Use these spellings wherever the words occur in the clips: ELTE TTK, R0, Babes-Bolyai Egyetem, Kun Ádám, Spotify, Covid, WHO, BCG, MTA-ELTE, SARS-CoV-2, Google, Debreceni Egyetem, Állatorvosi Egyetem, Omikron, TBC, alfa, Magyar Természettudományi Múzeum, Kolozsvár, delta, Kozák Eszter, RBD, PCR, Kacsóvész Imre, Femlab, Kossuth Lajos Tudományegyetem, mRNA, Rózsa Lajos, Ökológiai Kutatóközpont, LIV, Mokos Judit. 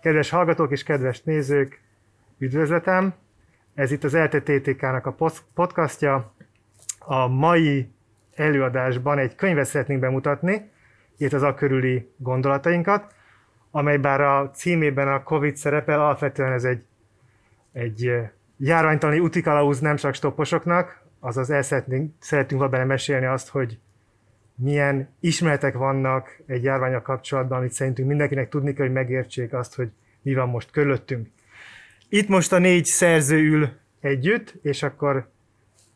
Kedves hallgatók és kedves nézők, üdvözletem! Ez itt az ELTE TTK-nak a podcastja. A mai előadásban egy könyvet szeretnénk bemutatni, itt az a körüli gondolatainkat, amely bár a címében a Covid szerepel, alapvetően ez egy járványtalani utikalauz nem csak stopposoknak, azaz el szeretünk volna mesélni azt, hogy milyen ismeretek vannak egy járvánnyal kapcsolatban, amit szerintünk mindenkinek tudni kell, hogy megértsék azt, hogy mi van most körülöttünk. Itt most a 4 szerző ül együtt, és akkor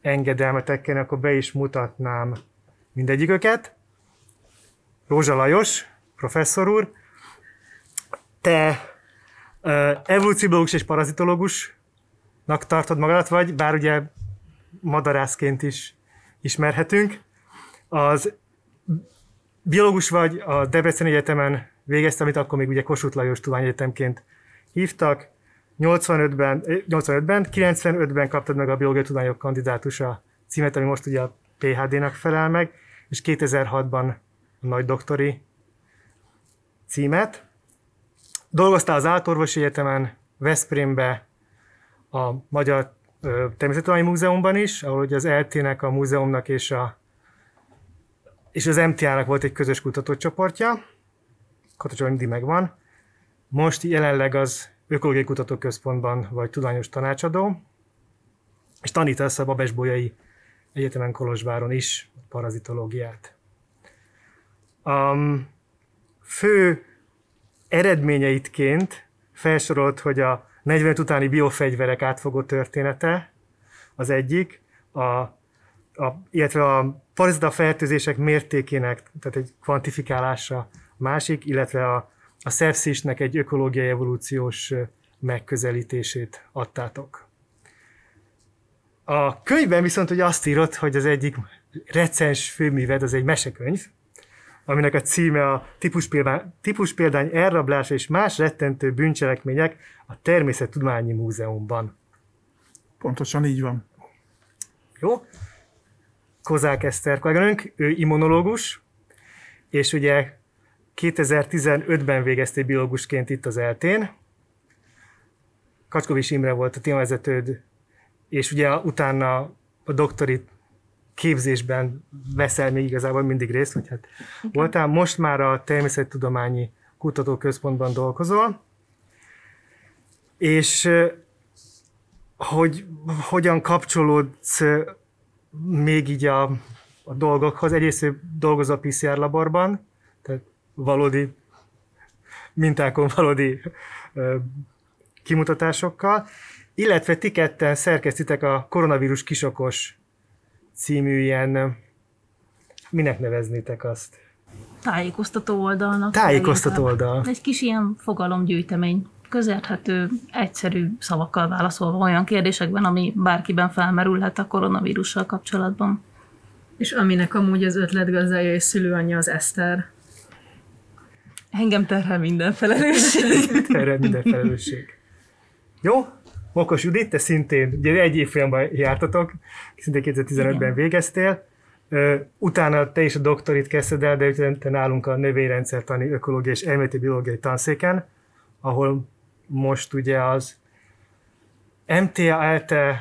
engedelmetekkel, akkor be is mutatnám mindegyiköket. Rózsa Lajos, professzor úr, te evolúcióbiológus és parazitológusnak tartod magadat, vagy bár ugye madarászként is ismerhetünk. Az biológus vagy, a Debreceni Egyetemen végeztem, amit akkor még ugye Kossuth Lajos Tudományegyetemként hívtak. 95-ben kaptad meg a biológiai tudományok kandidátusa címet, ami most ugye a PhD-nak felel meg, és 2006-ban a nagy doktori címet. Dolgoztál az Állatorvosi Egyetemen, Veszprémbe, a Magyar Természettudományi Múzeumban is, ahol ugye az ELTE-nek, a múzeumnak és az MTA-nak volt egy közös kutatócsoportja, Kacsóvész mindig megvan. Most jelenleg az Ökológiai Kutatóközpontban vagy tudományos tanácsadó, és tanítasz a Babes-Bolyai Egyetemen Kolozsváron is parazitológiát. A fő eredményeidként felsorolt, hogy a 45 utáni biofegyverek átfogó története az egyik, illetve a parazitafertőzések mértékének, tehát egy kvantifikálása a másik, illetve a szepszisnek egy ökológiai evolúciós megközelítését adtátok. A könyvben viszont ugye azt írod, hogy az egyik recens főműved az egy mesekönyv, aminek a címe a típuspéldány elrablás és más rettentő bűncselekmények a Természettudományi Múzeumban. Pontosan így van. Jó. Kozák Eszter kolléganőnk, ő immunológus, és ugye 2015-ben végeztél biológusként itt az ELTE-n. Kacsóvész Imre volt a témavezetőd, és ugye utána a doktori képzésben veszel még igazából mindig részt, hogy hát voltál. Most már a Természettudományi Kutatóközpontban dolgozol, és hogy hogyan kapcsolódsz még így a dolgokhoz. Egyrészt dolgozol a PCR laborban, tehát valódi mintákon, valódi kimutatásokkal, illetve ti ketten szerkesztitek a Koronavírus kisokos című ilyen, minek neveznétek azt? Tájékoztató oldalnak. Tájékoztató oldal. Egy kis ilyen fogalomgyűjtemény, közérthető, egyszerű szavakkal válaszolva olyan kérdésekben, ami bárkiben felmerülhet a koronavírussal kapcsolatban. És aminek amúgy az ötletgazdája és szülőanyja az Eszter. Engem terhel minden felelősség. Terhel minden felelősség. Jó? Mokos Judit, te szintén, ugye egy évfolyamban jártatok, szintén 2015-ben végeztél, utána te is a doktorit kezdted el, de te nálunk a növényrendszertani, ökológiai és elméleti biológiai tanszéken, ahol most ugye az MTA-ELTE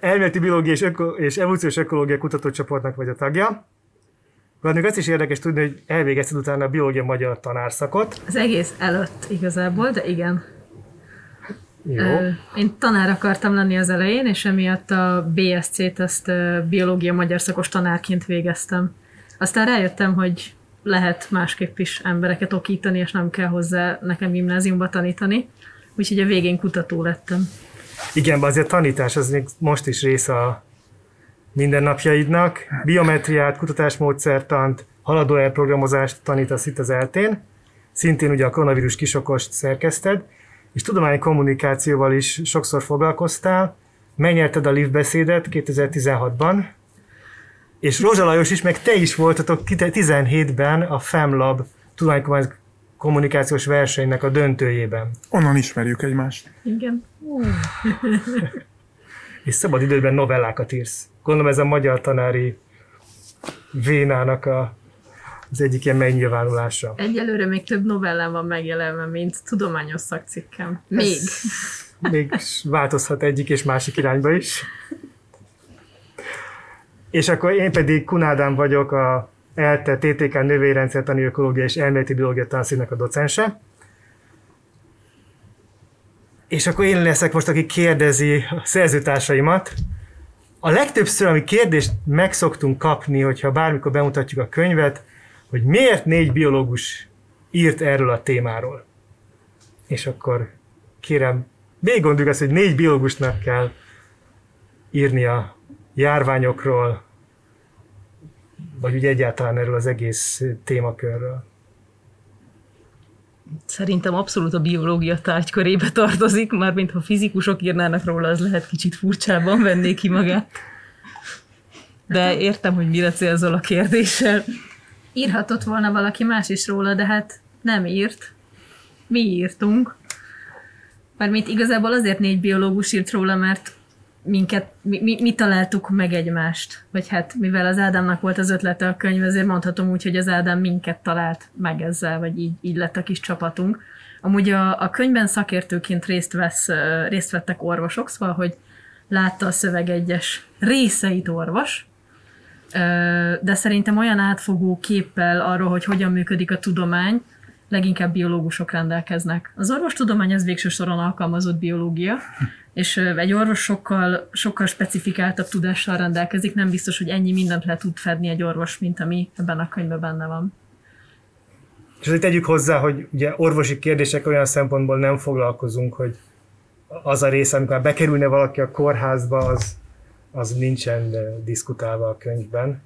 elméleti biológiai és evolúciós ökológiai kutatócsoportnak vagy a tagja. Gondolom, azt is érdekes tudni, hogy elvégezted utána a biológia magyar tanárszakot. Az egész előtt igazából, de igen. Jó. Én tanár akartam lenni az elején, és emiatt a BSC-t, azt biológia magyar szakos tanárként végeztem. Aztán rájöttem, hogy lehet másképp is embereket okítani, és nem kell hozzá nekem gimnáziumba tanítani. Úgyhogy a végén kutató lettem. Igen, azért a tanítás az még most is része a mindennapjaidnak. Biometriát, kutatásmódszertant, haladó elprogramozást tanítasz itt az ELTE-n. Szintén ugye a Koronavírus kisokost szerkeszted, és tudományi kommunikációval is sokszor foglalkoztál. Megnyerted a LIV beszédet 2016-ban, és Rózsa Lajos is, meg te is voltatok 17-ben a Femlab tudományi kommunikációs versenynek a döntőjében. Onnan ismerjük egymást. Igen. És szabad időben novellákat írsz. Gondolom ez a magyar tanári vénának a az egyik ilyen megnyilvánulásra. Egyelőre még több novellám van megjelenve, mint tudományos szakcikkem. Még. Még változhat egyik és másik irányba is. És akkor én pedig Kun Ádám vagyok, a ELTE TTK növényrendszertani ökológia és elméleti biológia tanszéknek a docense. És akkor én leszek most, aki kérdezi a szerzőtársaimat. A legtöbbször, ami kérdést meg szoktunk kapni, hogyha bármikor bemutatjuk a könyvet, hogy miért 4 biológus írt erről a témáról. És akkor kérem, még gondoljuk azt, hogy 4 biológusnak kell írni a járványokról, vagy úgy egyáltalán erről az egész témakörről. Szerintem abszolút a biológia tárgykörébe tartozik, mármint ha fizikusok írnának róla, az lehet kicsit furcsában vennék ki magát. De értem, hogy mire célzol a kérdéssel. Írhatott volna valaki más is róla, de hát nem írt. Mi írtunk. Mármint igazából azért 4 biológus írt róla, mert mi találtuk meg egymást. Vagy hát, mivel az Ádámnak volt az ötlete a könyv, ezért mondhatom úgy, hogy az Ádám minket talált meg ezzel, vagy így lett a kis csapatunk. Amúgy a könyvben szakértőként részt vettek orvosok, szóval, hogy látta a szöveg egyes részeit orvos, de szerintem olyan átfogó képpel arról, hogy hogyan működik a tudomány, leginkább biológusok rendelkeznek. Az orvostudomány az végső soron alkalmazott biológia, és egy orvos sokkal specifikáltabb tudással rendelkezik, nem biztos, hogy ennyi mindent le tud fedni egy orvos, mint ami ebben a könyvben benne van. És azért tegyük hozzá, hogy ugye orvosi kérdések olyan szempontból nem foglalkozunk, hogy az a része, amikor bekerülne valaki a kórházba, az nincsen diszkutálva a könyvben.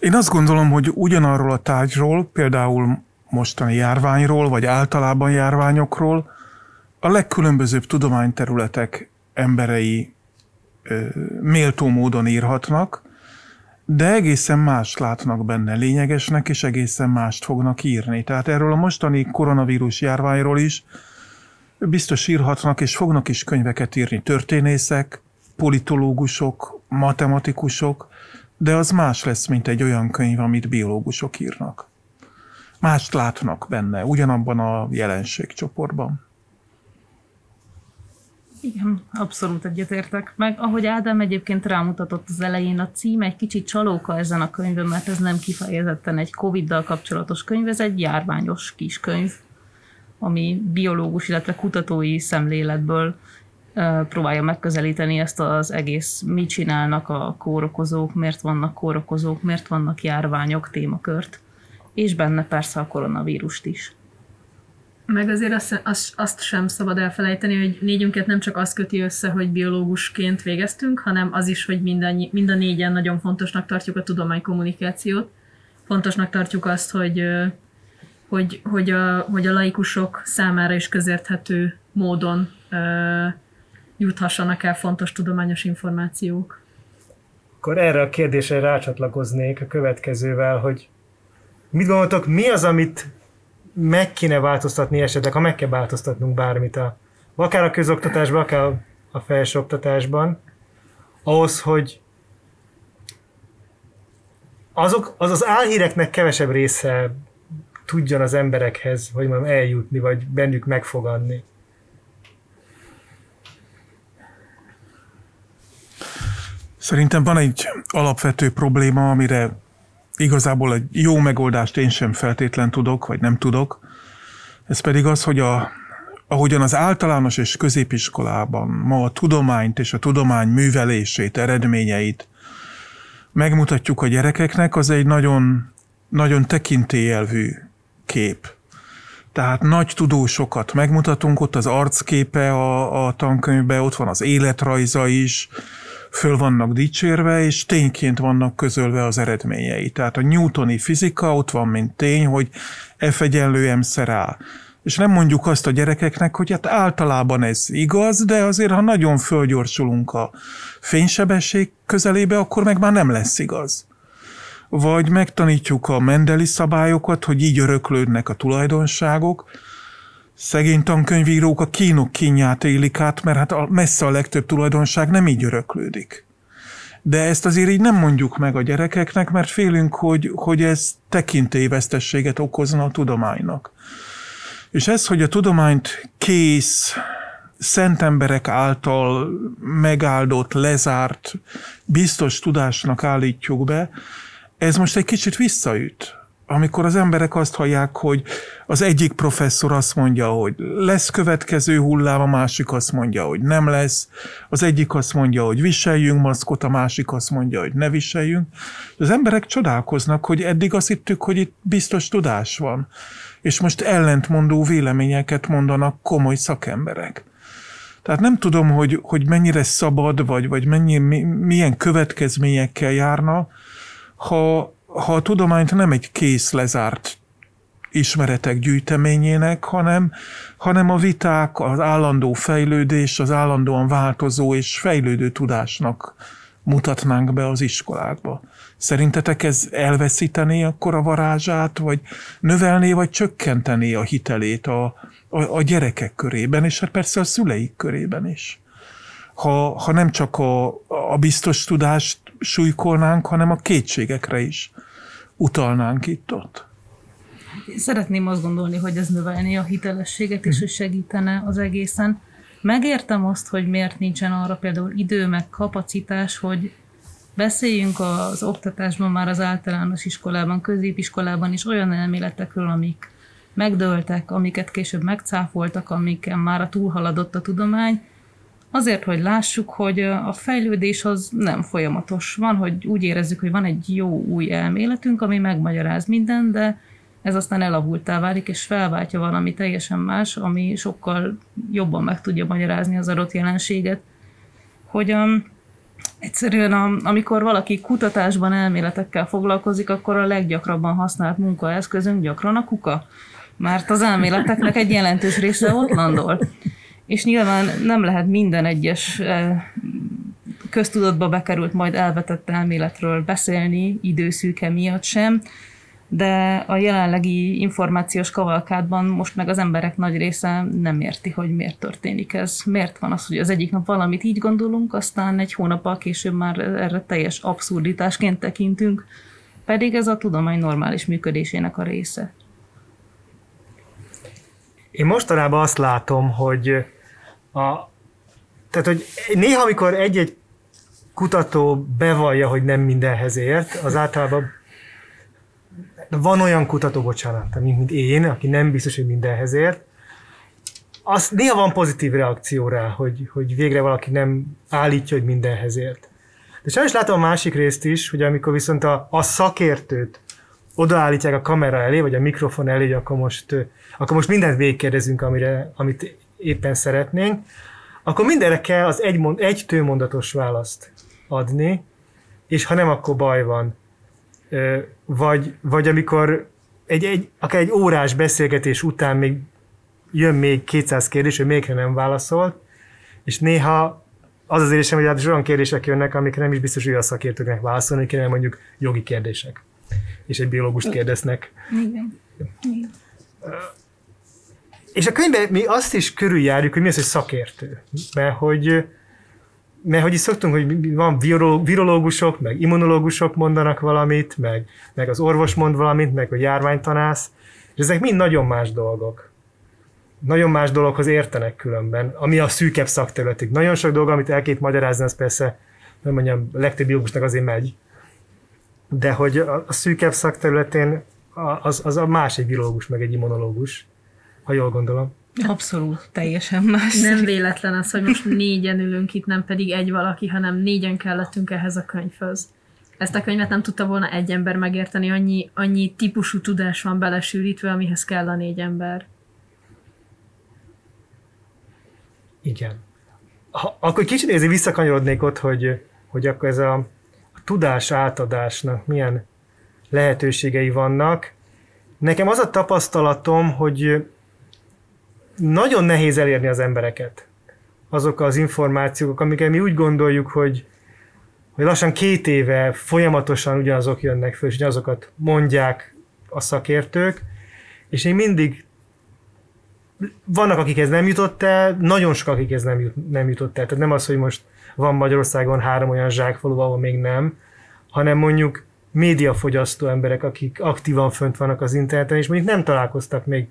Én azt gondolom, hogy ugyanarról a tárgyról, például mostani járványról, vagy általában járványokról, a legkülönbözőbb tudományterületek emberei méltó módon írhatnak, de egészen mást látnak benne lényegesnek, és egészen mást fognak írni. Tehát erről a mostani koronavírus járványról is biztos írhatnak, és fognak is könyveket írni történészek, politológusok, matematikusok, de az más lesz, mint egy olyan könyv, amit biológusok írnak. Mást látnak benne, ugyanabban a jelenségcsoportban. Igen, abszolút egyetértek. Meg ahogy Ádám egyébként rámutatott az elején, a cím egy kicsit csalóka ezen a könyvön, mert ez nem kifejezetten egy Covid-dal kapcsolatos könyv, ez egy járványos kiskönyv, ami biológus, illetve kutatói szemléletből próbálja megközelíteni ezt az egész, mit csinálnak a kórokozók, miért vannak járványok témakört. És benne persze a koronavírust is. Meg azért azt sem szabad elfelejteni, hogy négyünket nem csak az köti össze, hogy biológusként végeztünk, hanem az is, hogy mind a négyen nagyon fontosnak tartjuk a tudománykommunikációt. Fontosnak tartjuk azt, hogy a laikusok számára is közérthető módon juthassanak el fontos tudományos információk. Akkor erre a kérdésre rácsatlakoznék a következővel, hogy mit gondoltok, mi az, amit meg kéne változtatni esetleg, ha meg kell változtatnunk bármit, akár a közoktatásban, akár a felsőoktatásban, ahhoz, hogy az álhíreknek kevesebb része tudjon az emberekhez, hogy mondjam, eljutni, vagy bennük megfogadni. Szerintem van egy alapvető probléma, amire igazából egy jó megoldást én sem feltétlen tudok, vagy nem tudok. Ez pedig az, hogy ahogyan az általános és középiskolában ma a tudományt és a tudomány művelését, eredményeit megmutatjuk a gyerekeknek, az egy nagyon, nagyon tekintélyelvű kép. Tehát nagy tudósokat megmutatunk, ott az arcképe a tankönyvben, ott van az életrajza is, föl vannak dicsérve, és tényként vannak közölve az eredményei. Tehát a newtoni fizika ott van, mint tény, hogy F=mc². És nem mondjuk azt a gyerekeknek, hogy hát általában ez igaz, de azért, ha nagyon fölgyorsulunk a fénysebesség közelébe, akkor meg már nem lesz igaz. Vagy megtanítjuk a mendeli szabályokat, hogy így öröklődnek a tulajdonságok. Szegény tankönyvírók a kínok kínját élik át, mert hát messze a legtöbb tulajdonság nem így öröklődik. De ezt azért így nem mondjuk meg a gyerekeknek, mert félünk, hogy ez tekintélyvesztességet okozna a tudománynak. És ez, hogy a tudományt kész, szent emberek által megáldott, lezárt, biztos tudásnak állítjuk be, ez most egy kicsit visszaüt. Amikor az emberek azt hallják, hogy az egyik professzor azt mondja, hogy lesz következő hullám, a másik azt mondja, hogy nem lesz, az egyik azt mondja, hogy viseljünk maszkot, a másik azt mondja, hogy ne viseljünk. Az emberek csodálkoznak, hogy eddig azt hittük, hogy itt biztos tudás van, és most ellentmondó véleményeket mondanak komoly szakemberek. Tehát nem tudom, hogy mennyire szabad, vagy milyen következményekkel járna, ha a tudományt nem egy kész lezárt ismeretek gyűjteményének, hanem a viták, az állandó fejlődés, az állandóan változó és fejlődő tudásnak mutatnánk be az iskolákba. Szerintetek ez elveszítené akkor a varázsát, vagy növelné, vagy csökkentené a hitelét a gyerekek körében, és hát persze a szüleik körében is? Ha nem csak a biztos tudást súlykolnánk, hanem a kétségekre is utalnánk itt-ott. Szeretném azt gondolni, hogy ez növelné a hitelességet, és hogy segítene az egészen. Megértem azt, hogy miért nincsen arra például idő, meg kapacitás, hogy beszéljünk az oktatásban, már az általános iskolában, középiskolában is olyan elméletekről, amik megdőltek, amiket később megcáfoltak, amiken már túlhaladott a tudomány, azért, hogy lássuk, hogy a fejlődés az nem folyamatos. Van, hogy úgy érezzük, hogy van egy jó új elméletünk, ami megmagyaráz mindent, de ez aztán elavultá válik, és felváltja valami teljesen más, ami sokkal jobban meg tudja magyarázni az adott jelenséget. Hogy egyszerűen, amikor valaki kutatásban elméletekkel foglalkozik, akkor a leggyakrabban használt munkaeszközünk gyakran a kuka, mert az elméleteknek egy jelentős része ott landol. És nyilván nem lehet minden egyes köztudatba bekerült, majd elvetett elméletről beszélni, időszűke miatt sem, de a jelenlegi információs kavalkádban most meg az emberek nagy része nem érti, hogy miért történik ez. Miért van az, hogy az egyik nap valamit így gondolunk, aztán egy hónappal később már erre teljes abszurditásként tekintünk, pedig ez a tudomány normális működésének a része. Én mostanában azt látom, hogy tehát, hogy néha, amikor egy-egy kutató bevallja, hogy nem mindenhez ért, az általában van olyan kutató, bocsánat, mint én, aki nem biztos, hogy mindenhez ért, az néha van pozitív reakció rá, hogy végre valaki nem állítja, hogy mindenhez ért. De sajnos látom a másik részt is, hogy amikor viszont a szakértőt odaállítják a kamera elé, vagy a mikrofon elé, hogy akkor most mindent végigkérdezünk, amit éppen szeretnénk, akkor mindenre kell az egy tőmondatos választ adni, és ha nem, akkor baj van. Vagy amikor akár egy órás beszélgetés után még jön még 200 kérdés, hogy mégre nem válaszolt, és néha az érzésem, hogy olyan kérdések jönnek, amikre nem is biztos, hogy a szakértőknek válaszolni kéne, mondjuk jogi kérdések, és egy biológust kérdeznek. Igen. Igen. És a könyvben mi azt is körüljárjuk, hogy mi az, hogy szakértő. Mert hogy is szoktunk, hogy van virológusok, meg immunológusok mondanak valamit, meg az orvos mond valamit, meg a járványtanász, és ezek mind nagyon más dolgok. Nagyon más dologhoz értenek különben, ami a szűkebb szakterületig. Nagyon sok dolog, amit el kell magyarázni, az persze, nem mondjam, a legtöbb biológusnak azért megy. De hogy a szűkebb szakterületén az a más egy virológus, meg egy immunológus, ha jól gondolom. Abszolút, teljesen más. Nem véletlen az, hogy most négyen ülünk itt, nem pedig egy valaki, hanem négyen kellettünk ehhez a könyvhöz. Ezt a könyvet nem tudta volna egy ember megérteni, annyi típusú tudás van belesűrítve, amihez kell a négy ember. Igen. Akkor kicsit ezért visszakanyarodnék ott, hogy akkor ez a tudás átadásnak milyen lehetőségei vannak. Nekem az a tapasztalatom, hogy nagyon nehéz elérni az embereket. Azok az információk, amiket mi úgy gondoljuk, hogy lassan 2 éve folyamatosan ugyanazok jönnek föl, és ugyanazokat mondják a szakértők, és még mindig vannak, akikhez nem jutott el, nagyon sok, akikhez nem jutott el. Tehát nem az, hogy most van Magyarországon 3 olyan zsákfalu, ahol még nem, hanem mondjuk médiafogyasztó emberek, akik aktívan fönt vannak az interneten, és mondjuk nem találkoztak még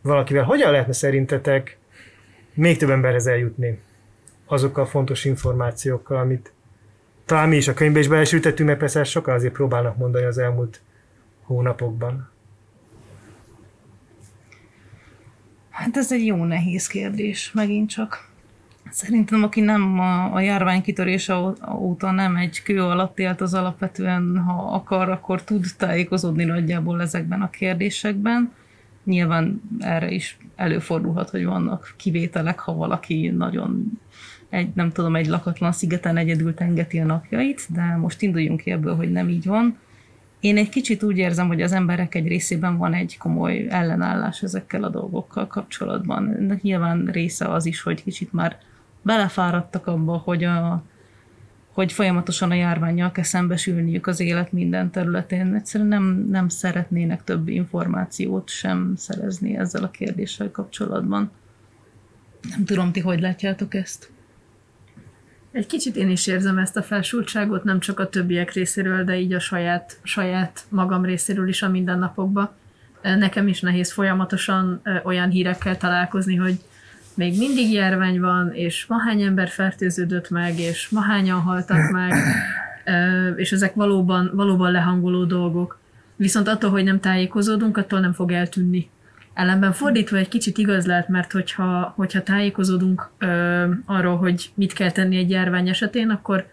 valakivel. Hogyan lehetne szerintetek még több emberhez eljutni azokkal a fontos információkkal, amit talán mi is a könyvbe is belesültettünk, mert persze sokan azért próbálnak mondani az elmúlt hónapokban? Hát ez egy jó nehéz kérdés, megint csak. Szerintem, aki nem a járvány kitörése óta nem egy kő alatt élt, az alapvetően, ha akar, akkor tud tájékozódni nagyjából ezekben a kérdésekben. Nyilván erre is előfordulhat, hogy vannak kivételek, ha valaki nagyon egy lakatlan szigeten egyedül tengeti a napjait, de most induljunk ki ebből, hogy nem így van. Én egy kicsit úgy érzem, hogy az emberek egy részében van egy komoly ellenállás ezekkel a dolgokkal kapcsolatban. Ennek nyilván része az is, hogy kicsit már belefáradtak abba, hogy folyamatosan a járvánnyal kell szembesülniük az élet minden területén. Egyszerűen nem szeretnének több információt sem szerezni ezzel a kérdéssel kapcsolatban. Nem tudom, ti hogy látjátok ezt? Egy kicsit én is érzem ezt a felsúltságot, nem csak a többiek részéről, de így a saját magam részéről is a mindennapokban. Nekem is nehéz folyamatosan olyan hírekkel találkozni, hogy még mindig járvány van, és ma hány ember fertőződött meg, és ma hányan haltak meg, és ezek valóban lehangoló dolgok. Viszont attól, hogy nem tájékozódunk, attól nem fog eltűnni. Ellenben fordítva egy kicsit igaz lehet, mert hogyha tájékozódunk arról, hogy mit kell tenni egy járvány esetén, akkor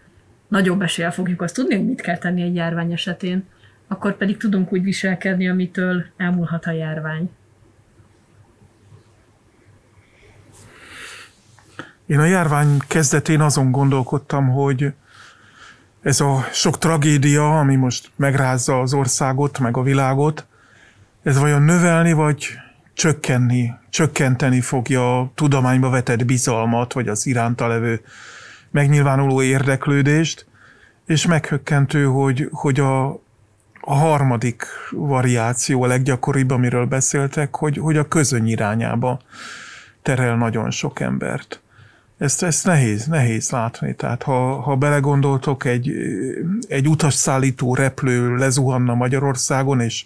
nagyobb eséllyel fogjuk azt tudni, hogy mit kell tenni egy járvány esetén. Akkor pedig tudunk úgy viselkedni, amitől elmúlhat a járvány. Én a járvány kezdetén azon gondolkodtam, hogy ez a sok tragédia, ami most megrázza az országot, meg a világot, ez vajon növelni, vagy csökkenteni fogja a tudományba vetett bizalmat, vagy az iránta levő megnyilvánuló érdeklődést, és meghökkentő, hogy a harmadik variáció, a leggyakoribb, amiről beszéltek, hogy a közöny irányába terel nagyon sok embert. Ezt nehéz látni. Tehát ha belegondoltok, egy utasszállító replő lezuhanna Magyarországon, és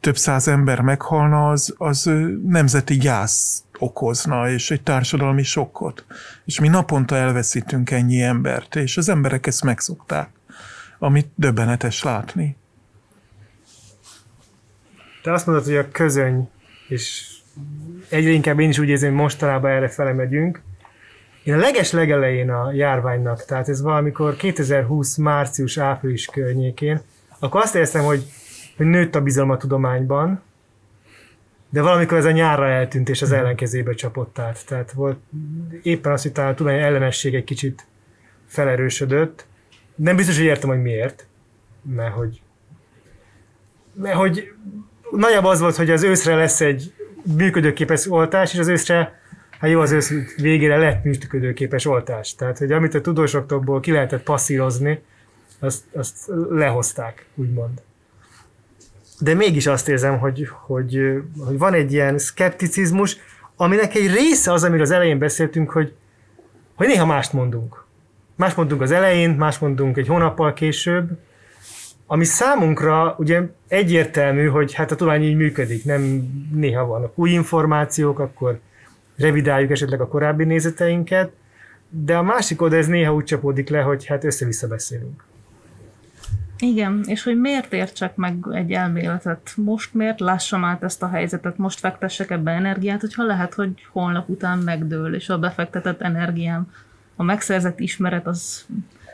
több száz ember meghalna, az nemzeti gyászt okozna, és egy társadalmi sokkot. És mi naponta elveszítünk ennyi embert, és az emberek ezt megszokták, amit döbbenetes látni. Te azt mondod, hogy a közöny, és egyre inkább én is úgy érzem, hogy mostanában erre felemegyünk. Én a legelején a járványnak, tehát ez valamikor 2020 március-április környékén, akkor azt érzem, hogy nőtt a bizalom a tudományban, de valamikor ez a nyárra eltűnt, és az ellenkezébe csapott át. Tehát volt éppen azt, hogy talán a tudomány ellenesség egy kicsit felerősödött. Nem biztos, hogy értem, hogy miért, mert hogy nagyjából az volt, hogy az őszre lesz egy működőképes oltás, és az őszre, hát jó, az ősz végére lett működőképes oltás. Tehát, hogy amit a tudósoktól ki lehetett passzírozni, azt lehozták, úgymond. De mégis azt érzem, hogy van egy ilyen szkepticizmus, aminek egy része az, amiről az elején beszéltünk, hogy néha mást mondunk. Mást mondunk az elején, mást mondunk egy hónappal később, ami számunkra ugye egyértelmű, hogy hát a tudomány így működik, nem néha vannak új információk, akkor revidáljuk esetleg a korábbi nézeteinket, de a másik oda ez néha úgy csapódik le, hogy hát össze-vissza beszélünk. Igen, és hogy miért értsek meg egy elméletet most, miért lássam át ezt a helyzetet, most fektessek ebbe energiát, hogyha lehet, hogy holnap után megdől, és a befektetett energiám, a megszerzett ismeret az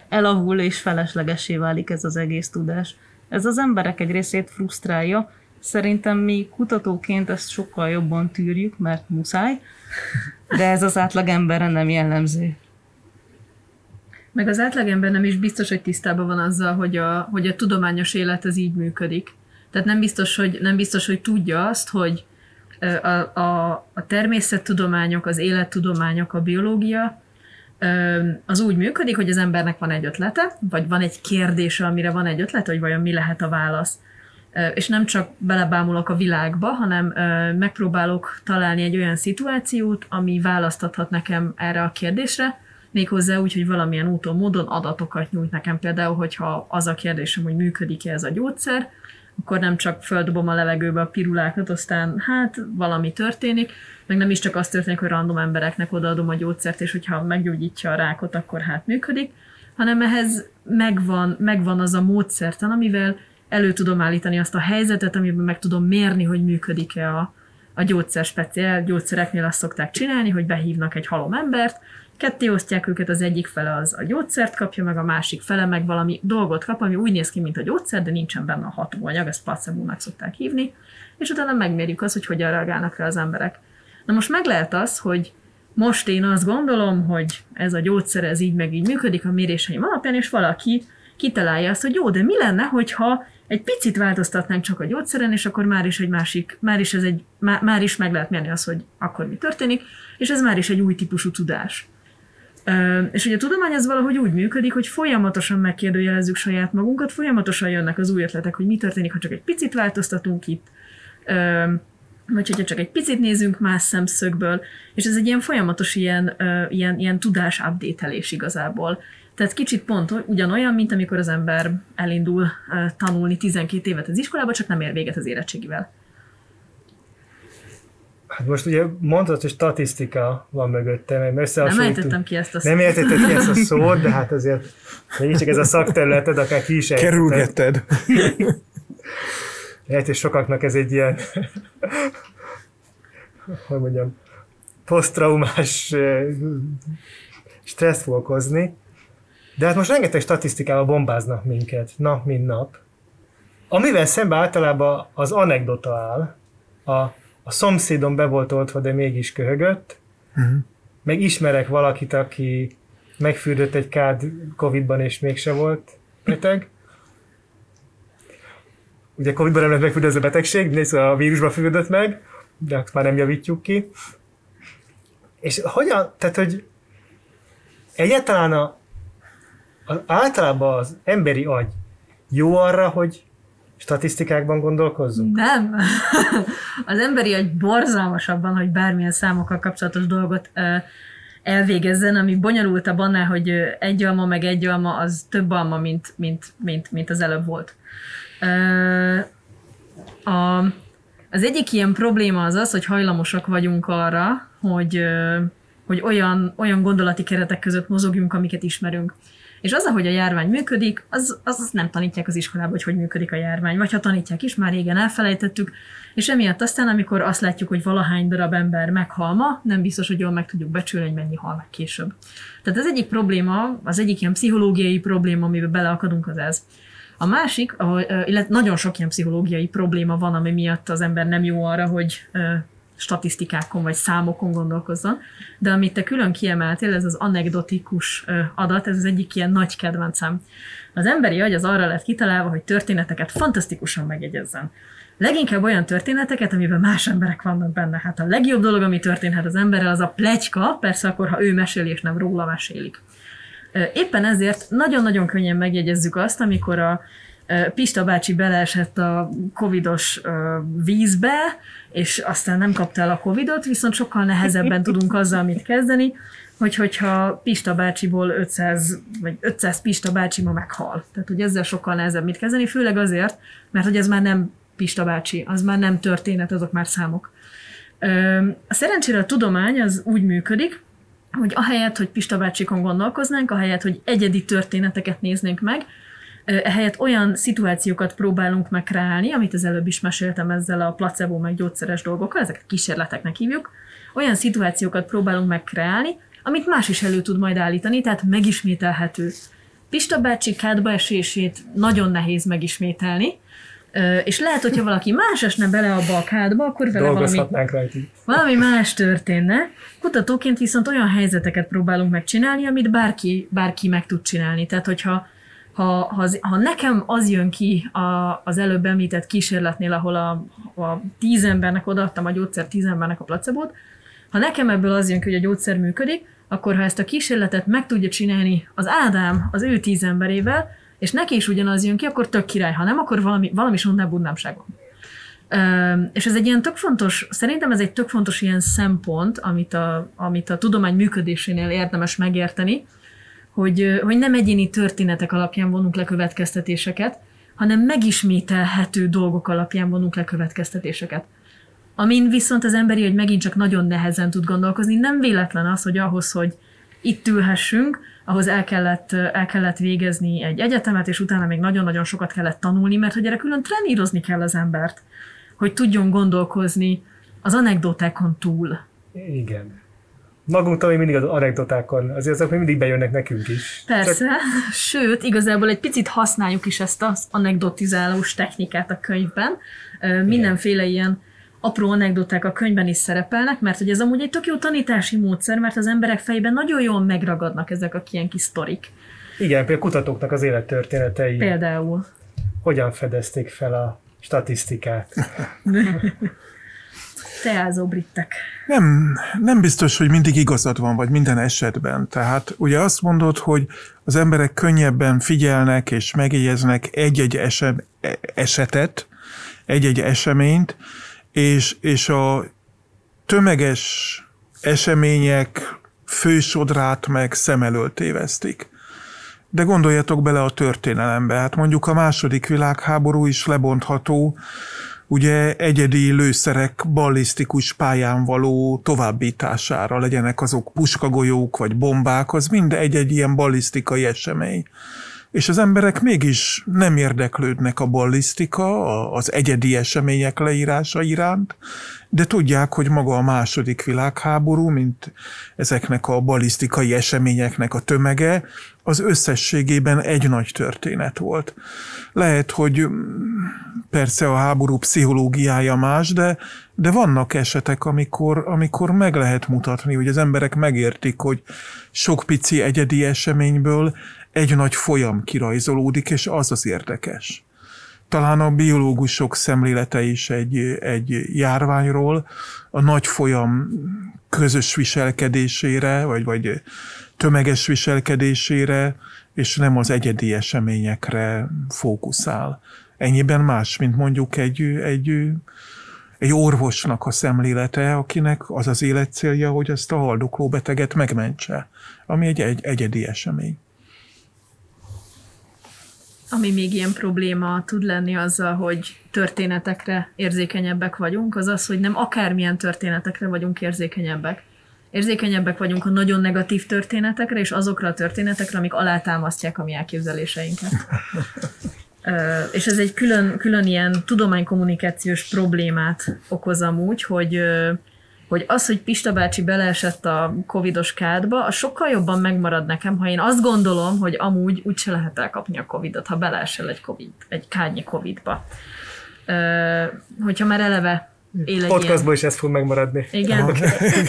elavul és feleslegessé válik ez az egész tudás. Ez az emberek egy részét frusztrálja, szerintem mi kutatóként ezt sokkal jobban tűrjük, mert muszáj, de ez az átlagemberre nem jellemző. Meg az átlagember nem is biztos, hogy tisztában van azzal, hogy a tudományos élet az így működik. Tehát nem biztos, hogy tudja azt, hogy a természettudományok, az élettudományok, a biológia az úgy működik, hogy az embernek van egy ötlete, vagy van egy kérdése, amire van egy ötlete, hogy vajon mi lehet a válasz. És nem csak belebámulok a világba, hanem megpróbálok találni egy olyan szituációt, ami választathat nekem erre a kérdésre, méghozzá úgy, hogy valamilyen úton, módon adatokat nyújt nekem. Például, hogyha az a kérdésem, hogy működik-e ez a gyógyszer, akkor nem csak földobom a levegőbe a pirulákat, aztán hát valami történik, meg nem is csak az történik, hogy random embereknek odaadom a gyógyszert, és hogyha meggyógyítja a rákot, akkor hát működik, hanem ehhez megvan az a módszertan, amivel elő tudom állítani azt a helyzetet, amiben meg tudom mérni, hogy működik-e a gyógyszer. Speciál gyógyszereknél azt szokták csinálni, hogy behívnak egy halom embert, ketté osztják őket, az egyik fele az a gyógyszert kapja, meg a másik fele meg valami dolgot kap, ami úgy néz ki, mint a gyógyszer, de nincsen benne a hatóanyag, ezt placebónak szokták hívni, és utána megmérjük azt, hogy hogyan reagálnak rá az emberek. Na most meg lehet az, hogy most én azt gondolom, hogy ez a gyógyszer, ez így meg így működik a méréseim alapján, és valaki kitalálja azt, hogy jó, de mi lenne, hogyha egy picit változtatnánk csak a gyógyszeren, és akkor már is meg lehet mérni azt, hogy akkor mi történik, és ez már is egy új típusú tudás. És ugye a tudomány az valahogy úgy működik, hogy folyamatosan megkérdőjelezzük saját magunkat, folyamatosan jönnek az új ötletek, hogy mi történik, ha csak egy picit változtatunk itt, vagy hogyha csak egy picit nézünk más szemszögből, és ez egy ilyen folyamatos ilyen tudás update-elés igazából. Tehát kicsit pont ugyanolyan, mint amikor az ember elindul tanulni 12 évet az iskolába, csak nem ér véget az érettségivel. Hát most ugye mondtad, hogy statisztika van mögöttem, mert összehasonlítunk. Nem értettem ki ezt a szót. Nem értetted ki ezt a szót, de hát azért mégiscsak ez a szakterületed, akár ki is ejtetted. Kerülgetted. Lehet, és sokaknak ez egy ilyen, hogy mondjam, poszttraumás stressz fog okozni. De hát most rengeteg statisztikával bombáznak minket, nap mint nap. Amivel szemben általában az anekdota áll, a szomszédom be volt oltva, de mégis köhögött, meg ismerek valakit, aki megfürdött egy kád Covid-ban, és mégse volt beteg. Ugye Covid-ban nem lehet megfürdőzni a betegség, nézd, a vírusban fürdött meg, de azt már nem javítjuk ki. És hogyan, tehát hogy egyáltalán általában az emberi agy jó arra, hogy statisztikákban gondolkozzunk? Nem. Az emberi agy borzalmasabban, hogy bármilyen számokkal kapcsolatos dolgot elvégezzen, ami bonyolultabb annál, hogy egy alma meg egy alma, az több alma, mint az előbb volt. Az egyik ilyen probléma az, hogy hajlamosak vagyunk arra, hogy olyan gondolati keretek között mozogjunk, amiket ismerünk. És az, ahogy a járvány működik, az nem tanítják az iskolában, hogy működik a járvány. Vagy ha tanítják is, már régen elfelejtettük, és emiatt aztán, amikor azt látjuk, hogy valahány darab ember meghal ma, nem biztos, hogy jól meg tudjuk becsülni, hogy mennyi hal meg később. Tehát az egyik probléma, az egyik ilyen pszichológiai probléma, amiben beleakadunk, az ez. A másik, illetve nagyon sok ilyen pszichológiai probléma van, ami miatt az ember nem jó arra, hogy statisztikákon vagy számokon gondolkozzon, de amit te külön kiemeltél, ez az anekdotikus adat, ez az egyik ilyen nagy kedvencem. Az emberi agy az arra lett kitalálva, hogy történeteket fantasztikusan megjegyezzen. Leginkább olyan történeteket, amiben más emberek vannak benne. Hát a legjobb dolog, ami történhet az emberrel, az a pletyka, persze akkor, ha ő mesél, és nem róla mesélik. Éppen ezért nagyon-nagyon könnyen megjegyezzük azt, amikor a Pista bácsi beleesett a covidos vízbe, és aztán nem kapta el a covidot, viszont sokkal nehezebben tudunk azzal mit kezdeni, hogyha Pista bácsiból 500 Pista bácsi ma meghal. Tehát, hogy ezzel sokkal nehezebb mit kezdeni, főleg azért, mert hogy ez már nem Pista bácsi, az már nem történet, azok már számok. Szerencsére a tudomány az úgy működik, hogy ahelyett, hogy Pista bácsikon gondolkoznánk, ahelyett, hogy egyedi történeteket néznénk meg, ehelyett olyan szituációkat próbálunk megkreálni, amit az előbb is meséltem ezzel a placebo meg gyógyszeres dolgokkal, ezeket kísérleteknek hívjuk, olyan szituációkat próbálunk megkreálni, amit más is elő tud majd állítani, tehát megismételhető. Pista bácsi kádba esését nagyon nehéz megismételni, és lehet, hogyha valaki más esne bele abba a kádba, akkor vele valami más történne. Kutatóként viszont olyan helyzeteket próbálunk megcsinálni, amit bárki meg tud csinálni. Tehát, ha nekem az jön ki az előbb említett kísérletnél, ahol a 10 embernek odaadtam a gyógyszert, 10 embernek a placebót, ha nekem ebből az jön ki, hogy a gyógyszer működik, akkor ha ezt a kísérletet meg tudja csinálni az Ádám az ő 10 emberével, és neki is ugyanaz jön ki, akkor tök király, ha nem, akkor valami sonnább budnámság van. És ez egy ilyen tök fontos, szerintem ez egy tök fontos ilyen szempont, amit a tudomány működésénél érdemes megérteni, hogy nem egyéni történetek alapján vonunk le következtetéseket, hanem megismételhető dolgok alapján vonunk le következtetéseket. Amin viszont az emberi, hogy megint csak nagyon nehezen tud gondolkozni, nem véletlen az, hogy ahhoz, hogy itt ülhessünk, ahhoz el kellett végezni egy egyetemet, és utána még nagyon-nagyon sokat kellett tanulni, mert hogy erre külön trenírozni kell az embert, hogy tudjon gondolkozni az anekdotákon túl. Igen. Magunktól még mindig az anekdotákon, azért azok még mindig bejönnek nekünk is. Persze, sőt, igazából egy picit használjuk is ezt az anekdotizálós technikát a könyvben. Mindenféle ilyen apró anekdoták a könyvben is szerepelnek, mert hogy ez amúgy egy tök jó tanítási módszer, mert az emberek fejében nagyon jól megragadnak ezek a ilyen kis sztorik. Igen, például kutatóknak az élettörténetei. Például. Hogyan fedezték fel a statisztikát? Teázó brittek. Nem biztos, hogy mindig igazad van, vagy minden esetben. Tehát ugye azt mondod, hogy az emberek könnyebben figyelnek és megjegyeznek egy-egy esetet, egy-egy eseményt, és a tömeges események fősodrát meg szem elől tévesztik. De gondoljatok bele a történelembe. Hát mondjuk a második világháború is lebontható, ugye egyedi lőszerek ballisztikus pályán való továbbítására, legyenek azok puskagolyók vagy bombák, az mind egy-egy ilyen ballisztikai esemény. És az emberek mégis nem érdeklődnek a ballisztika, az egyedi események leírása iránt, de tudják, hogy maga a második világháború, mint ezeknek a ballisztikai eseményeknek a tömege, az összességében egy nagy történet volt. Lehet, hogy persze a háború pszichológiája más, de vannak esetek, amikor meg lehet mutatni, hogy az emberek megértik, hogy sok pici egyedi eseményből egy nagy folyam kirajzolódik, és az érdekes. Talán a biológusok szemlélete is egy járványról, a nagy folyam közös viselkedésére, vagy tömeges viselkedésére, és nem az egyedi eseményekre fókuszál. Ennyiben más, mint mondjuk egy orvosnak a szemlélete, akinek az az életcélja, hogy ezt a haldokló beteget megmentse, ami egy egyedi esemény. Ami még ilyen probléma tud lenni azzal, hogy történetekre érzékenyebbek vagyunk, az az, hogy nem akármilyen történetekre vagyunk érzékenyebbek. Érzékenyebbek vagyunk a nagyon negatív történetekre, és azokra a történetekre, amik alátámasztják a mi elképzeléseinket. És ez egy külön ilyen tudománykommunikációs problémát okoz amúgy, hogy az, hogy Pista bácsi beleesett a covidos kádba, az sokkal jobban megmarad nekem, ha én azt gondolom, hogy amúgy úgyse lehet elkapni a covidot, ha beleesel egy kádnyi covidba. Hogyha már eleve él egy podcastból is ez fog megmaradni. Igen,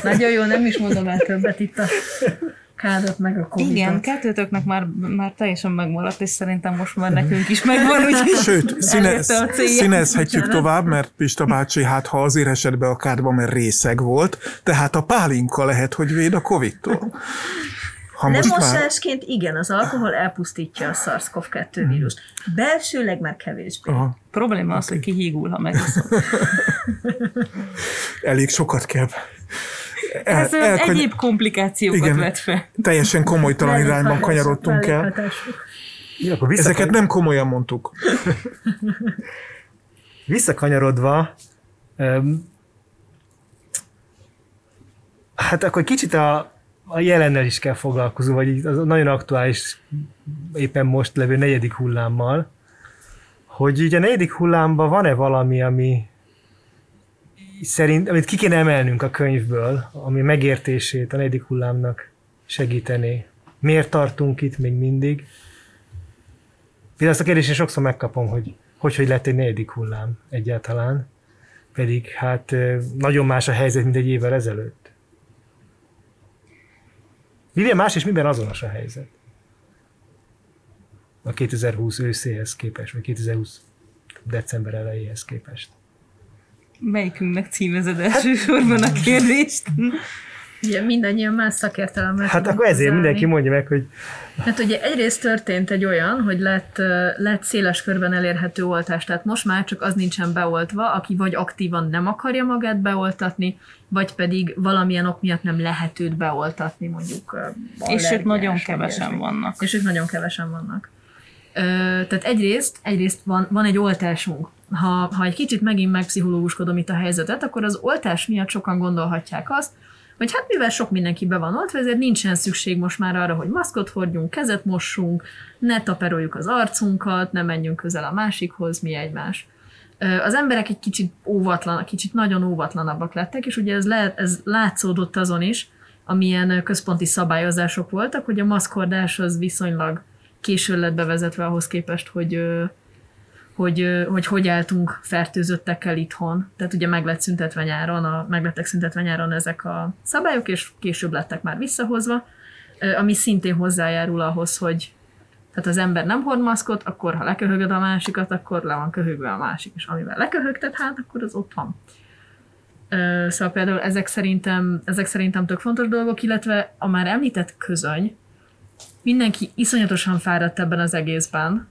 nagyon jó, nem is mondom el többet itt a kádat meg a covidot. Igen, kettőtöknek már teljesen megmaradt, és szerintem most már nekünk is megvan, úgyhogy... Sőt, színezhetjük tovább, mert Pista bácsi, hát ha azért esett be a kádba, mert részeg volt, tehát a pálinka lehet, hogy véd a covidtól. Lemosásként igen, az alkohol elpusztítja a SARS-CoV-2 vírust. Belsőleg már kevésbé. Aha. Probléma az, hogy kihígul, ha megiszol. Elég sokat kell. Egyéb komplikációkat vet fel. Teljesen komolytalan irányban kanyarodtunk el. Ezeket nem komolyan mondtuk. Visszakanyarodva, hát akkor kicsit a jelennel is kell foglalkozunk, vagy az nagyon aktuális, éppen most levő negyedik hullámmal, hogy így a negyedik hullámban van-e valami, amit ki kéne emelnünk a könyvből, ami megértését a negyedik hullámnak segítené. Miért tartunk itt még mindig? Például azt a kérdést én sokszor megkapom, hogy lett egy negyedik hullám egyáltalán, pedig hát nagyon más a helyzet, mint egy évvel ezelőtt. Miben más és miben azonos a helyzet? A 2020 őszéhez képest, vagy 2020 december elejéhez képest. Melyikünknek címezed elsősorban a kérdést? Ugye mindannyian más szakértelemmel. Hát akkor ezért mindenki mondja meg, hogy... Hát ugye egyrészt történt egy olyan, hogy lett széles körben elérhető oltás, tehát most már csak az nincsen beoltva, aki vagy aktívan nem akarja magát beoltatni, vagy pedig valamilyen ok miatt nem lehet őt beoltatni, mondjuk. És ők nagyon kevesen vannak. Tehát egyrészt van egy oltásunk. Ha egy kicsit megint megpszichológuskodom itt a helyzetet, akkor az oltás miatt sokan gondolhatják azt, hogy hát mivel sok mindenki be van oltva, ezért nincsen szükség most már arra, hogy maszkot hordjunk, kezet mossunk, ne taperoljuk az arcunkat, ne menjünk közel a másikhoz, mi egymás. Az emberek egy kicsit nagyon óvatlanabbak lettek, és ugye ez látszódott azon is, amilyen központi szabályozások voltak, hogy a maszkhordás az viszonylag későn lett bevezetve ahhoz képest, hogy álltunk fertőzöttekkel itthon. Tehát ugye meglettek szüntetve nyáron ezek a szabályok, és később lettek már visszahozva, ami szintén hozzájárul ahhoz, hogy tehát az ember nem hord maszkot, akkor ha leköhögöd a másikat, akkor le van köhögve a másik, és amivel leköhögted, hát akkor az ott van. Szóval például ezek szerintem tök fontos dolgok, illetve a már említett közöny, mindenki iszonyatosan fáradt ebben az egészben.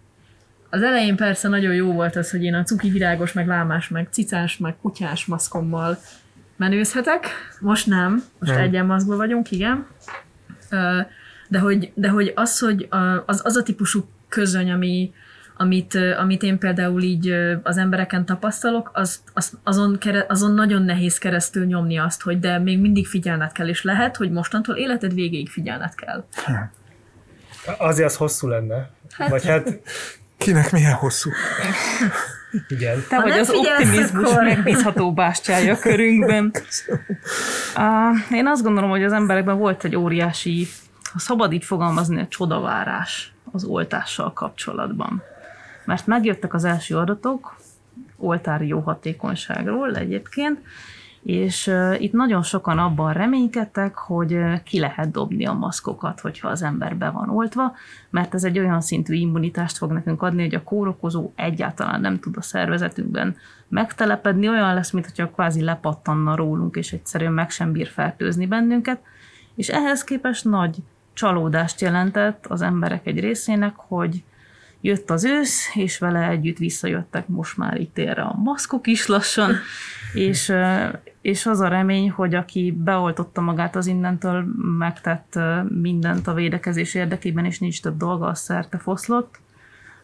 Az elején persze nagyon jó volt az, hogy én a cuki virágos, meg lámás, meg cicás, meg kutyás maszkommal menőzhetek. Most nem. Most egyen maszkban vagyunk, igen. De hogy az, hogy az a típusú közöny, amit én például így az embereken tapasztalok, azon nagyon nehéz keresztül nyomni azt, hogy de még mindig figyelned kell, és lehet, hogy mostantól életed végéig figyelned kell. Azért az hosszú lenne. Hát... Kinek milyen hosszú? Igen. Te vagy az optimizmus megbízható bástyája körünkben. Én azt gondolom, hogy az emberekben volt egy óriási, ha szabad így fogalmazni, a csodavárás az oltással kapcsolatban. Mert megjöttek az első adatok, oltári jó hatékonyságról egyébként, és itt nagyon sokan abban reménykedtek, hogy ki lehet dobni a maszkokat, hogyha az ember be van oltva, mert ez egy olyan szintű immunitást fog nekünk adni, hogy a kórokozó egyáltalán nem tud a szervezetünkben megtelepedni, olyan lesz, mintha kvázi lepattanna rólunk, és egyszerűen meg sem bír fertőzni bennünket, és ehhez képest nagy csalódást jelentett az emberek egy részének, hogy jött az ősz, és vele együtt visszajöttek most már itt erre a maszkok is lassan, és az a remény, hogy aki beoltotta magát, az innentől megtett mindent a védekezés érdekében, és nincs több dolga, az szerte foszlott,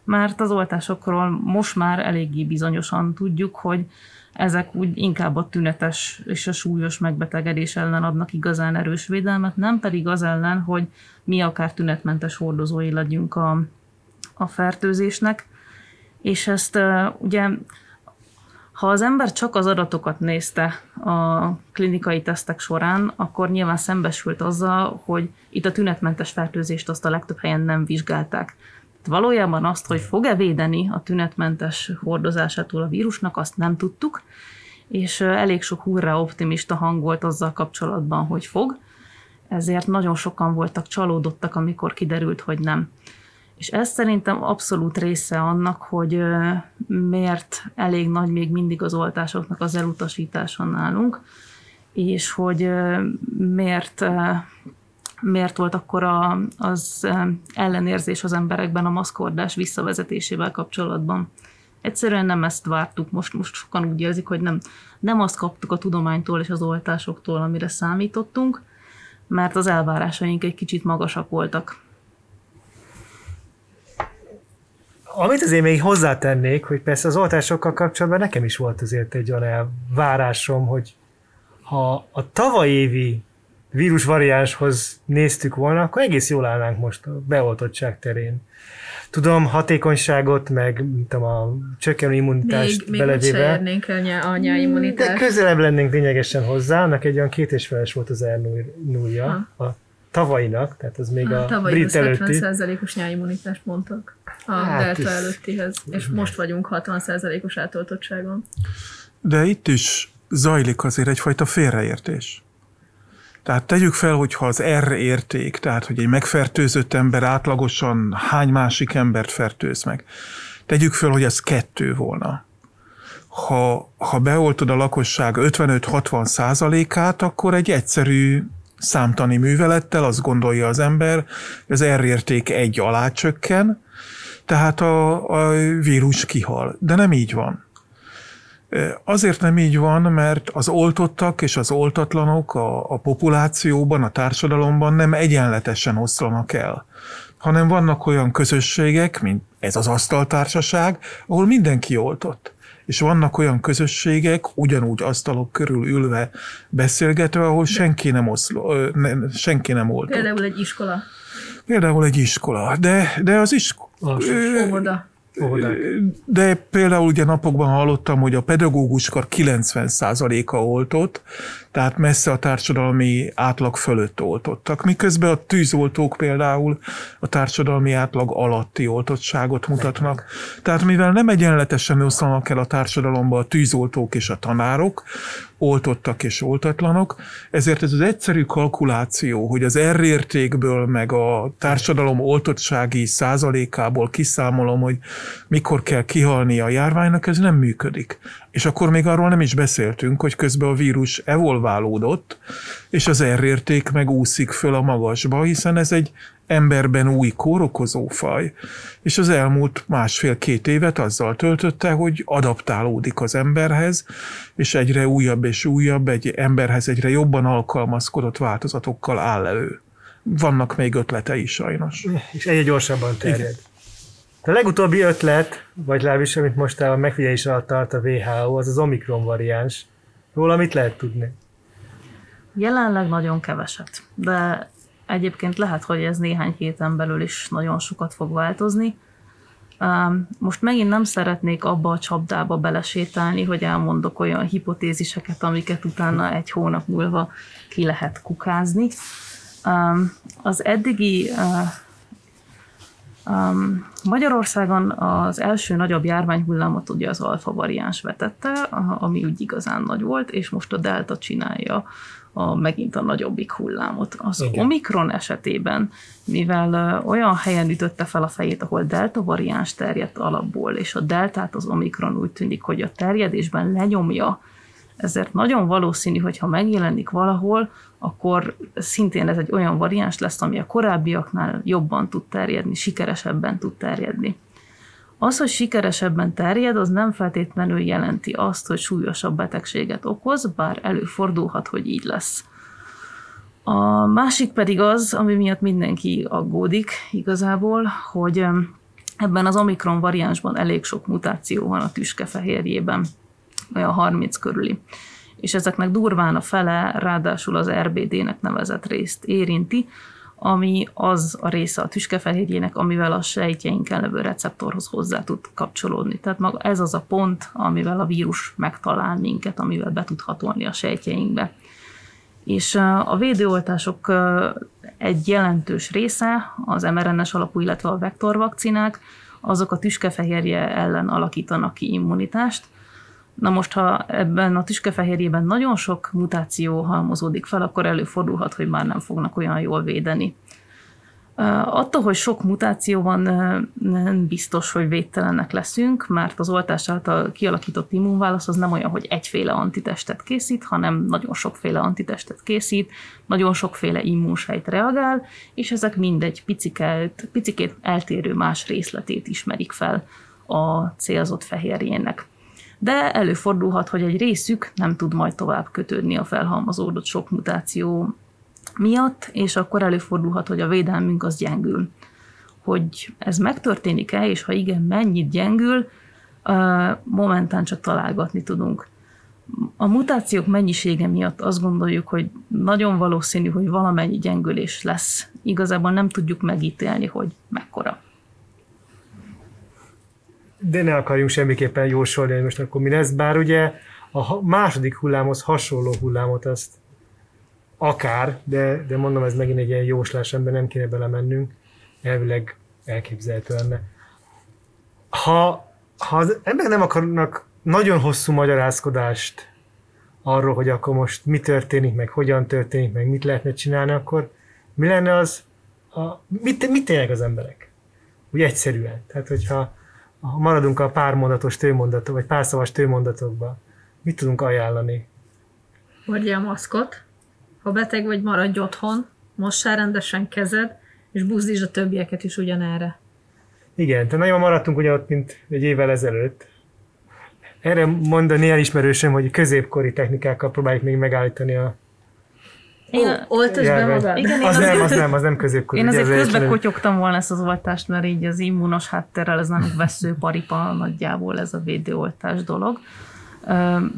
mert az oltásokról most már eléggé bizonyosan tudjuk, hogy ezek úgy inkább a tünetes és a súlyos megbetegedés ellen adnak igazán erős védelmet, nem pedig az ellen, hogy mi akár tünetmentes hordozói legyünk a fertőzésnek, és ezt ugye, ha az ember csak az adatokat nézte a klinikai tesztek során, akkor nyilván szembesült azzal, hogy itt a tünetmentes fertőzést azt a legtöbb helyen nem vizsgálták. Tehát valójában azt, hogy fog-e védeni a tünetmentes hordozásától a vírusnak, azt nem tudtuk, és elég sok hurrá optimista hang volt azzal kapcsolatban, hogy fog, ezért nagyon sokan voltak csalódottak, amikor kiderült, hogy nem. És ez szerintem abszolút része annak, hogy miért elég nagy még mindig az oltásoknak az elutasítása nálunk, és hogy miért volt akkor az ellenérzés az emberekben a maszkhordás visszavezetésével kapcsolatban. Egyszerűen nem ezt vártuk, most sokan úgy érzik, hogy nem azt kaptuk a tudománytól és az oltásoktól, amire számítottunk, mert az elvárásaink egy kicsit magasak voltak. Amit azért még hozzátennék, hogy persze az oltásokkal kapcsolatban nekem is volt azért egy olyan elvárásom, hogy ha a tavalyi évi vírusvariánshoz néztük volna, akkor egész jól állnánk most a beoltottság terén. Tudom, hatékonyságot, meg a csökkenő immunitást belevéve. Még érnénk a immunitást. De közelebb lennénk lényegesen hozzá, annak egy olyan 2,5-es volt az R0-ja, tavalyinak, tehát az még a brit előtti. 70%-os nyáimmunitást mondtak a delta előttihez, és most vagyunk 60%-os átoltottságon. De itt is zajlik azért egyfajta félreértés. Tehát tegyük fel, hogyha az R érték, tehát hogy egy megfertőzött ember átlagosan hány másik embert fertőz meg, tegyük fel, hogy ez 2 volna. Ha beoltod a lakosság 55-60%-át, akkor egy egyszerű számtani művelettel azt gondolja az ember, az R értéke 1 alá csökken, tehát a vírus kihal. De nem így van. Azért nem így van, mert az oltottak és az oltatlanok a populációban, a társadalomban nem egyenletesen oszlanak el, hanem vannak olyan közösségek, mint ez az asztaltársaság, ahol mindenki oltott. És vannak olyan közösségek, ugyanúgy asztalok körül ülve, beszélgetve, ahol senki nem oltott. Például egy iskola. De az iskola... De például ugye napokban hallottam, hogy a pedagóguskar 90%-a oltott, tehát messze a társadalmi átlag fölött oltottak. Miközben a tűzoltók például a társadalmi átlag alatti oltottságot mutatnak. Tehát mivel nem egyenletesen oszlanak el a társadalomba a tűzoltók és a tanárok, oltottak és oltatlanok, ezért ez az egyszerű kalkuláció, hogy az R értékből, meg a társadalom oltottsági százalékából kiszámolom, hogy mikor kell kihalni a járványnak, ez nem működik. És akkor még arról nem is beszéltünk, hogy közben a vírus evolválódott, és az R érték meg úszik föl a magasba, hiszen ez egy emberben új kórokozó faj, és az elmúlt 1,5-2 évet azzal töltötte, hogy adaptálódik az emberhez, és egyre újabb és újabb, egy emberhez egyre jobban alkalmazkodott változatokkal áll elő. Vannak még ötletei sajnos. És egyre gyorsabban terjed. Igen. A legutóbbi ötlet, vagy legalábbis, amit mostában megfigyelés alatt tart a WHO, az az Omikron variáns. Róla mit lehet tudni? Jelenleg nagyon keveset, de egyébként lehet, hogy ez néhány héten belül is nagyon sokat fog változni. Most megint nem szeretnék abba a csapdába belesétálni, hogy elmondok olyan hipotéziseket, amiket utána egy hónap múlva ki lehet kukázni. Az eddigi... Magyarországon az első nagyobb járványhullámot ugye az alfa variáns vetette, ami úgy igazán nagy volt, és most a delta csinálja megint a nagyobbik hullámot. Az igen. Omikron esetében, mivel olyan helyen ütötte fel a fejét, ahol delta variáns terjedt alapból, és a deltát az Omikron úgy tűnik, hogy a terjedésben lenyomja, ezért nagyon valószínű, hogy ha megjelenik valahol, akkor szintén ez egy olyan variáns lesz, ami a korábbiaknál jobban tud terjedni, sikeresebben tud terjedni. Az, hogy sikeresebben terjed, az nem feltétlenül jelenti azt, hogy súlyosabb betegséget okoz, bár előfordulhat, hogy így lesz. A másik pedig az, ami miatt mindenki aggódik igazából, hogy ebben az Omikron variánsban elég sok mutáció van a tüskefehérjében, olyan 30 körüli. És ezeknek durván a fele, ráadásul az RBD-nek nevezett részt érinti, ami az a része a tüskefehérjének, amivel a sejtjeinken levő receptorhoz hozzá tud kapcsolódni. Tehát maga ez az a pont, amivel a vírus megtalál minket, amivel be tud hatolni a sejtjeinkbe. És a védőoltások egy jelentős része, az mRNA-s alapú, illetve a vektorvakcinák, azok a tüskefehérje ellen alakítanak ki immunitást. Na most, ha ebben a tüskefehérjében nagyon sok mutáció halmozódik fel, akkor előfordulhat, hogy már nem fognak olyan jól védeni. Attól, hogy sok mutáció van, nem biztos, hogy védtelenek leszünk, mert az oltás által kialakított immunválasz az nem olyan, hogy egyféle antitestet készít, hanem nagyon sokféle antitestet készít, nagyon sokféle immunsejt reagál, és ezek mindegy picikét eltérő más részletét ismerik fel a célzott fehérjének. De előfordulhat, hogy egy részük nem tud majd tovább kötődni a felhalmozódott sok mutáció miatt, és akkor előfordulhat, hogy a védelmünk az gyengül. Hogy ez megtörténik-e, és ha igen, mennyit gyengül, momentán csak találgatni tudunk. A mutációk mennyisége miatt azt gondoljuk, hogy nagyon valószínű, hogy valamennyi gyengülés lesz. Igazából nem tudjuk megítélni, hogy mekkora. De ne akarjunk semmiképpen jósolni, hogy most akkor mi lesz, bár ugye a második hullámhoz hasonló hullámot azt akár, de mondom, ez megint egy ilyen jóslás, ember nem kéne belemennünk, elvileg elképzelhető lenne. Ha az emberek nem akarnak nagyon hosszú magyarázkodást arról, hogy akkor most mi történik, meg hogyan történik, meg mit lehetne csinálni, akkor mi lenne az, mit tényleg az emberek? Úgy egyszerűen. Tehát, hogyha maradunk a pármondatos tőmondatok, vagy párszavas tőmondatokban, mit tudunk ajánlani? Hordja a maszkot. Ha beteg vagy, maradj otthon, mossál rendesen kezed, és buzdítsd a többieket is ugyanerre. Igen, tehát nagyon maradtunk ugyanott, mint egy évvel ezelőtt. Erre mondani elismerősöm, hogy középkori technikákkal próbáljuk még megállítani a... Oltasd be magad? Igen, az nem középkori. Én azért közben kotyogtam volna ezt az oltást, mert így az immunos hátterrel ez nem vesző paripa nagyjából ez a védőoltás dolog.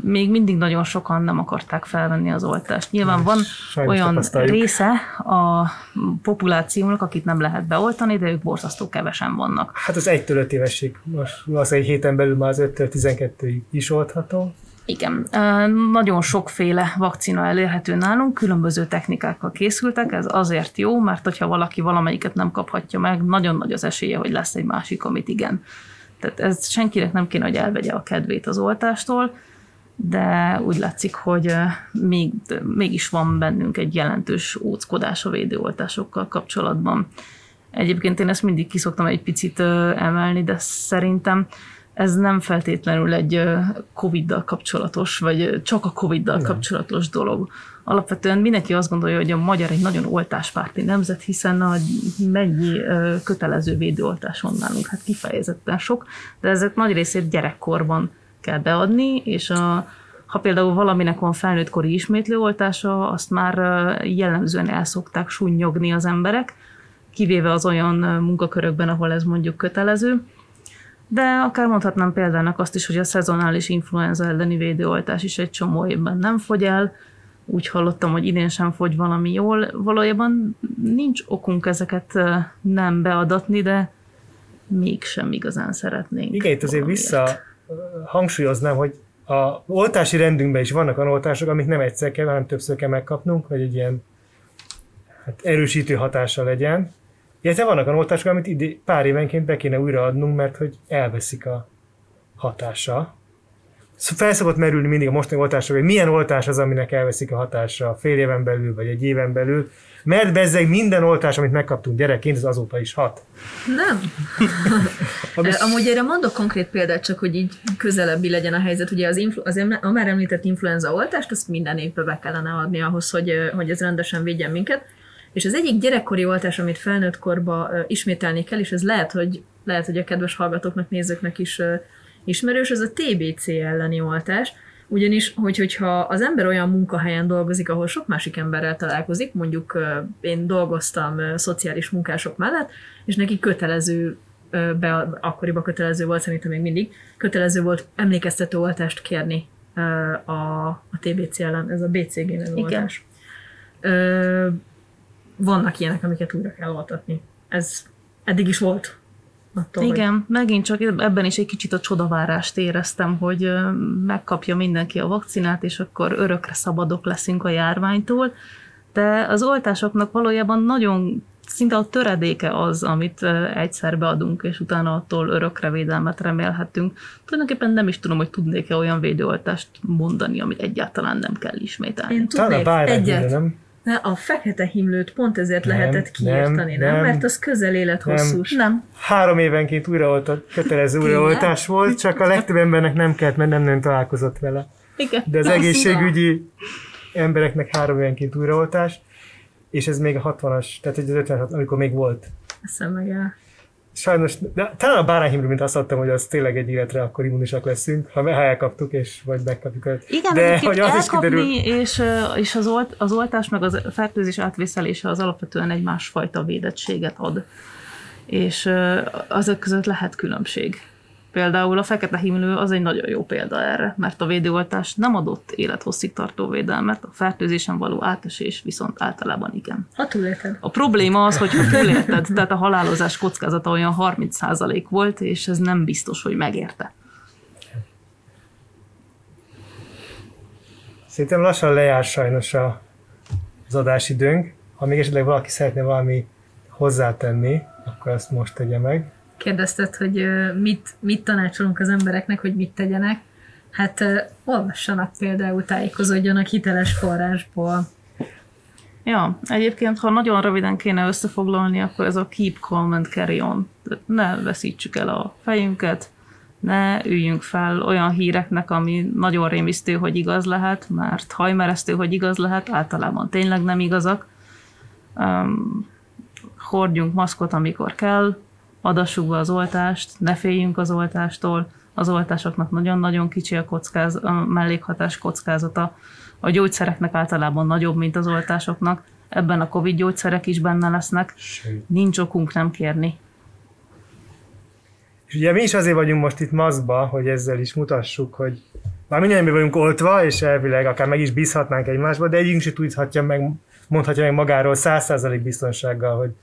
Még mindig nagyon sokan nem akarták felvenni az oltást. Nyilván van olyan része a populációnak, akit nem lehet beoltani, de ők borzasztó kevesen vannak. Hát az 1-5 évesség, most egy héten belül már az 5-12-ig is oltható. Igen. Nagyon sokféle vakcina elérhető nálunk, különböző technikákkal készültek, ez azért jó, mert hogyha valaki valamelyiket nem kaphatja meg, nagyon nagy az esélye, hogy lesz egy másik, amit igen. Tehát ez senkinek nem kéne, hogy elvegye a kedvét az oltástól, de úgy látszik, hogy mégis van bennünk egy jelentős óckodás a védőoltásokkal kapcsolatban. Egyébként én ezt mindig kiszoktam egy picit emelni, de szerintem ez nem feltétlenül egy Covid-dal kapcsolatos, vagy csak a Covid-dal kapcsolatos dolog. Alapvetően mindenki azt gondolja, hogy a magyar egy nagyon oltáspárti nemzet, hiszen mennyi kötelező védőoltás van nálunk, hát kifejezetten sok, de ezek nagy részét gyerekkorban kell beadni, és ha például valaminek van felnőttkori ismétlőoltása, azt már jellemzően el szokták sunnyogni az emberek, kivéve az olyan munkakörökben, ahol ez mondjuk kötelező. De akár mondhatnám példának azt is, hogy a szezonális influenza elleni védőoltás is egy csomó évben nem fogy el. Úgy hallottam, hogy idén sem fogy valami jól. Valójában nincs okunk ezeket nem beadatni, de mégsem igazán szeretnénk. Igen, itt azért visszahangsúlyoznám, hogy az oltási rendünkben is vannak olyan oltások, amik nem egyszer kell, hanem többször kell megkapnunk, hogy egy ilyen erősítő hatása legyen. Illetve vannak olyan oltások, amit pár évenként be kéne újraadnunk, mert hogy elveszik a hatása. Szóval fel szokott merülni mindig a mostani oltások, hogy milyen oltás az, aminek elveszik a hatása fél éven belül, vagy egy éven belül, mert bezzeg minden oltás, amit megkaptunk gyerekként, az azóta is hat. Nem. Amúgy erre mondok konkrét példát, csak hogy így közelebbi legyen a helyzet. Ugye a már említett influenza oltást, azt minden évben be kellene adni ahhoz, hogy ez rendesen védjen minket. És az egyik gyerekkori oltás, amit felnőtt korba ismételni kell, és ez lehet, hogy a kedves hallgatóknak, nézőknek is ismerős, ez a TBC elleni oltás. Ugyanis, hogyha az ember olyan munkahelyen dolgozik, ahol sok másik emberrel találkozik, mondjuk én dolgoztam szociális munkások mellett, és neki akkoriban kötelező volt, szerintem még mindig, kötelező volt emlékeztető oltást kérni a TBC ellen, ez a BCG nevű oltás. Vannak ilyenek, amiket újra kell oltatni. Ez eddig is volt. Attól, igen, hogy... megint csak ebben is egy kicsit a csodavárást éreztem, hogy megkapja mindenki a vakcinát, és akkor örökre szabadok leszünk a járványtól. De az oltásoknak valójában nagyon szinte a töredéke az, amit egyszer beadunk, és utána attól örökre védelmet remélhetünk. Tulajdonképpen nem is tudom, hogy tudnék-e olyan védőoltást mondani, amit egyáltalán nem kell ismételni. Én tudnék egyet. Na, a fekete himlőt pont ezért lehetett kiírtani, nem? Mert az közel élethosszús. Nem. 3 évenként kötelező újraoltás volt, csak a legtöbb embernek nem kellett, mert nem találkozott vele. Igen. De az egészségügyi embereknek 3 évenként újraoltás, és ez még a 60-as, tehát az 56, amikor még volt. Eszem meg el. Sajnos, de talán a bárányhimlő, mint azt mondtam, hogy az tényleg egy életre akkor immunisak leszünk, ha elkaptuk, és vagy megkapjuk őt. Igen, de hogy az is kiderül. És az oltás meg az fertőzés átvészelése az alapvetően egy másfajta védettséget ad. És azok között lehet különbség. Például a fekete himlő az egy nagyon jó példa erre, mert a védőoltás nem adott élethosszig tartó védelmet, a fertőzésen való átesés viszont általában igen. Ha túlélted. A probléma az, hogyha túlélted, tehát a halálozás kockázata olyan 30% volt, és ez nem biztos, hogy megérte. Szerintem lassan lejár sajnos az adásidőnk. Ha még esetleg valaki szeretne valami hozzátenni, akkor ezt most tegye meg. Kérdezted, hogy mit tanácsolunk az embereknek, hogy mit tegyenek. Hát olvassanak például, tájékozódjanak hiteles forrásból. Ja, egyébként, ha nagyon röviden kéne összefoglalni, akkor ez a keep calm and carry on. Ne veszítsük el a fejünket, ne üljünk fel olyan híreknek, ami nagyon rémisztő, hogy igaz lehet, mert hajmeresztő, hogy igaz lehet, általában tényleg nem igazak. Hordjunk maszkot, amikor kell, adassuk be az oltást, ne féljünk az oltástól, az oltásoknak nagyon-nagyon kicsi a mellékhatás kockázata, a gyógyszereknek általában nagyobb, mint az oltásoknak, ebben a Covid gyógyszerek is benne lesznek, nincs okunk nem kérni. És ugye mi is azért vagyunk most itt maszkba, hogy ezzel is mutassuk, hogy már mindenben vagyunk oltva, és elvileg akár meg is bízhatnánk egymásba, de együnk sem tudhatja meg, mondhatja meg magáról 100% biztonsággal, hogy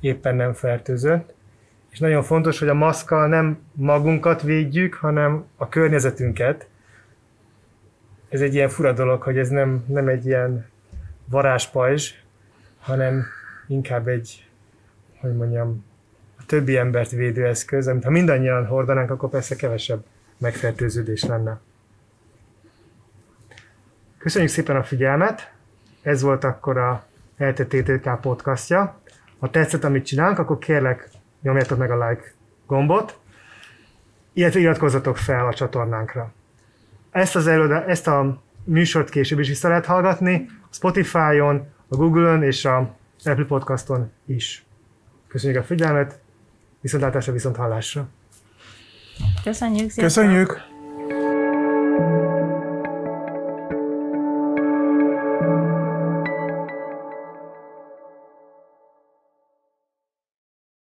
éppen nem fertőzött. És nagyon fontos, hogy a maszkkal nem magunkat védjük, hanem a környezetünket. Ez egy ilyen fura dolog, hogy ez nem egy ilyen varázspajzs, hanem inkább egy, hogy mondjam, a többi embert védő eszköz, amit ha mindannyian hordanánk, akkor persze kevesebb megfertőződés lenne. Köszönjük szépen a figyelmet! Ez volt akkor a ELTE TTK podcastja. Ha tetszett, amit csinálunk, akkor kérlek, nyomjátok meg a like gombot, illetve iratkozzatok fel a csatornánkra. Ezt a műsort később is vissza lehet hallgatni, a Spotify-on, a Google-on és a Apple Podcaston is. Köszönjük a figyelmet, viszontlátásra, viszonthallásra! Köszönjük szépen! Köszönjük!